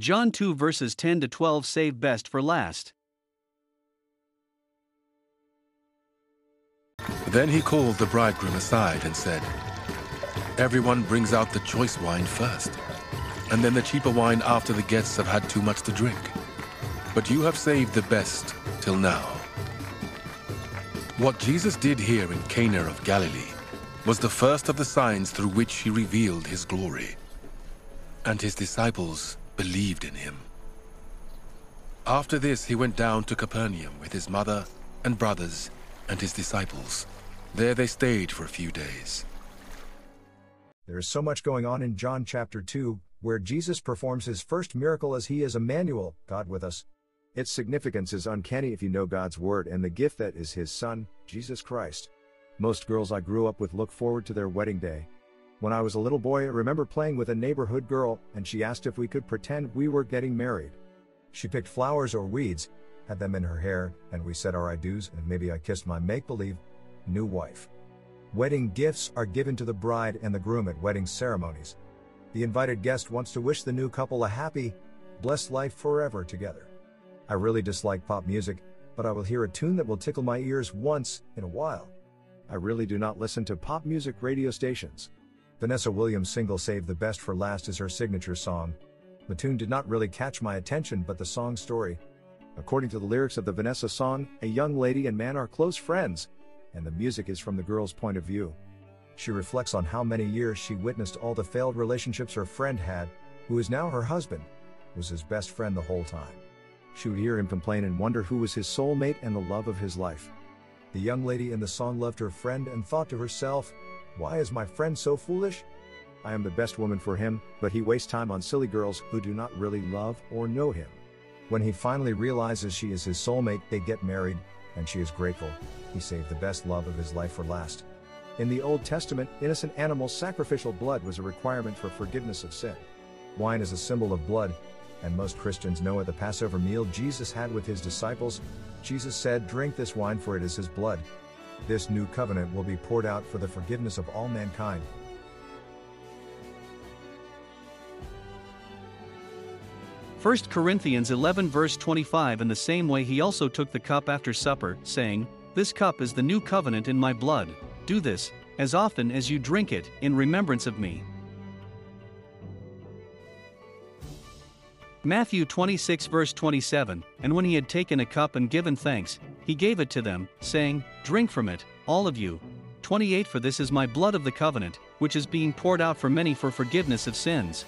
John 2 verses 10 to 12 save best for last. Then he called the bridegroom aside and said, "Everyone brings out the choice wine first, and then the cheaper wine after the guests have had too much to drink. But you have saved the best till now." What Jesus did here in Cana of Galilee was the first of the signs through which he revealed his glory, and his disciples believed in him. After this, he went down to Capernaum with his mother and brothers and his disciples. There they stayed for a few days. There is so much going on in John chapter 2, where Jesus performs his first miracle as he is Emmanuel, God with us. Its significance is uncanny if you know God's word and the gift that is his son, Jesus Christ. Most girls I grew up with look forward to their wedding day. When I was a little boy, I remember playing with a neighborhood girl, and she asked if we could pretend we were getting married. She picked flowers or weeds, had them in her hair, and we said our I do's, and maybe I kissed my make-believe new wife. Wedding gifts are given to the bride and the groom at wedding ceremonies. The invited guest wants to wish the new couple a happy, blessed life forever together. I really dislike pop music, but I will hear a tune that will tickle my ears once in a while. I really do not listen to pop music radio stations. Vanessa Williams' single "Save the Best for Last" is her signature song. The tune did not really catch my attention, but the song's story. According to the lyrics of the Vanessa song, a young lady and man are close friends, and the music is from the girl's point of view. She reflects on how many years she witnessed all the failed relationships her friend had, who is now her husband, was his best friend the whole time. She would hear him complain and wonder who was his soulmate and the love of his life. The young lady in the song loved her friend and thought to herself, "Why is my friend so foolish? I am the best woman for him, but he wastes time on silly girls who do not really love or know him." When he finally realizes she is his soulmate, they get married, and she is grateful. He saved the best love of his life for last. In the Old Testament, innocent animals' sacrificial blood was a requirement for forgiveness of sin. Wine is a symbol of blood, and most Christians know at the Passover meal Jesus had with his disciples, Jesus said, "Drink this wine, for it is his blood." This new covenant will be poured out for the forgiveness of all mankind. First Corinthians 11 verse 25, "In the same way he also took the cup after supper, saying, 'This cup is the new covenant in my blood. Do this, as often as you drink it, in remembrance of me.'" Matthew 26 verse 27, "And when he had taken a cup and given thanks, he gave it to them, saying, 'Drink from it, all of you. 28 For this is my blood of the covenant, which is being poured out for many for forgiveness of sins.'"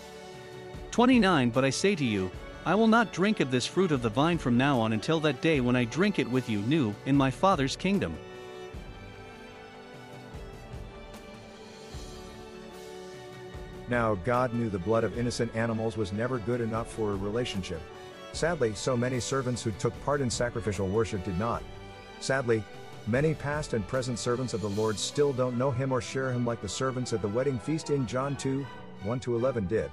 29 "But I say to you, I will not drink of this fruit of the vine from now on until that day when I drink it with you new in my Father's kingdom." Now, God knew the blood of innocent animals was never good enough for a relationship. Sadly, so many servants who took part in sacrificial worship did not. Sadly, many past and present servants of the Lord still don't know him or share him like the servants at the wedding feast in John 2, 1-11 did.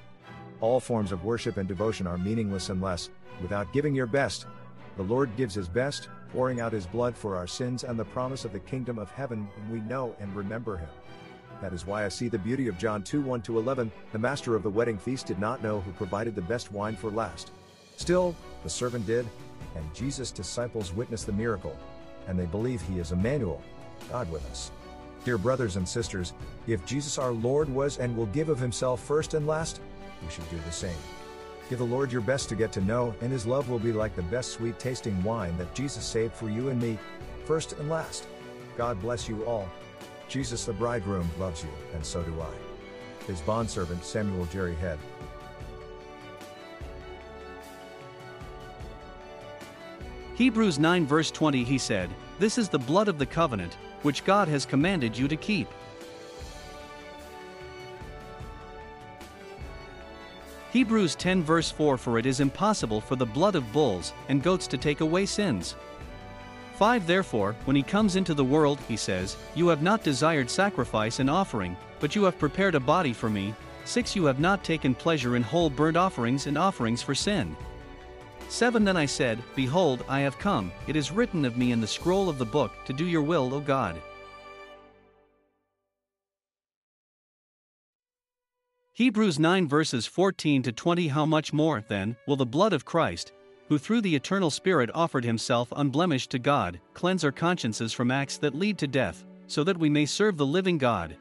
All forms of worship and devotion are meaningless unless, without giving your best, the Lord gives his best, pouring out his blood for our sins and the promise of the kingdom of heaven when we know and remember him. That is why I see the beauty of John 2, 1-11, the master of the wedding feast did not know who provided the best wine for last. Still, the servant did, and Jesus' disciples witnessed the miracle, and they believe he is Emmanuel, God with us. Dear brothers and sisters, if Jesus our Lord was and will give of himself first and last, we should do the same. Give the Lord your best to get to know, and his love will be like the best sweet-tasting wine that Jesus saved for you and me, first and last. God bless you all. Jesus the bridegroom loves you, and so do I. His bondservant Samuel Jerry Head. Hebrews 9 verse 20, he said, "This is the blood of the covenant, which God has commanded you to keep." Hebrews 10 verse 4, "For it is impossible for the blood of bulls and goats to take away sins." 5 Therefore, when he comes into the world, he says, "You have not desired sacrifice and offering, but you have prepared a body for me." 6 You have not taken pleasure in whole burnt offerings and offerings for sin. 7 Then I said, "Behold, I have come, it is written of me in the scroll of the book, to do your will, O God." Hebrews 9 verses 14 to 20 How much more, then, will the blood of Christ, who through the eternal Spirit offered himself unblemished to God, cleanse our consciences from acts that lead to death, so that we may serve the living God.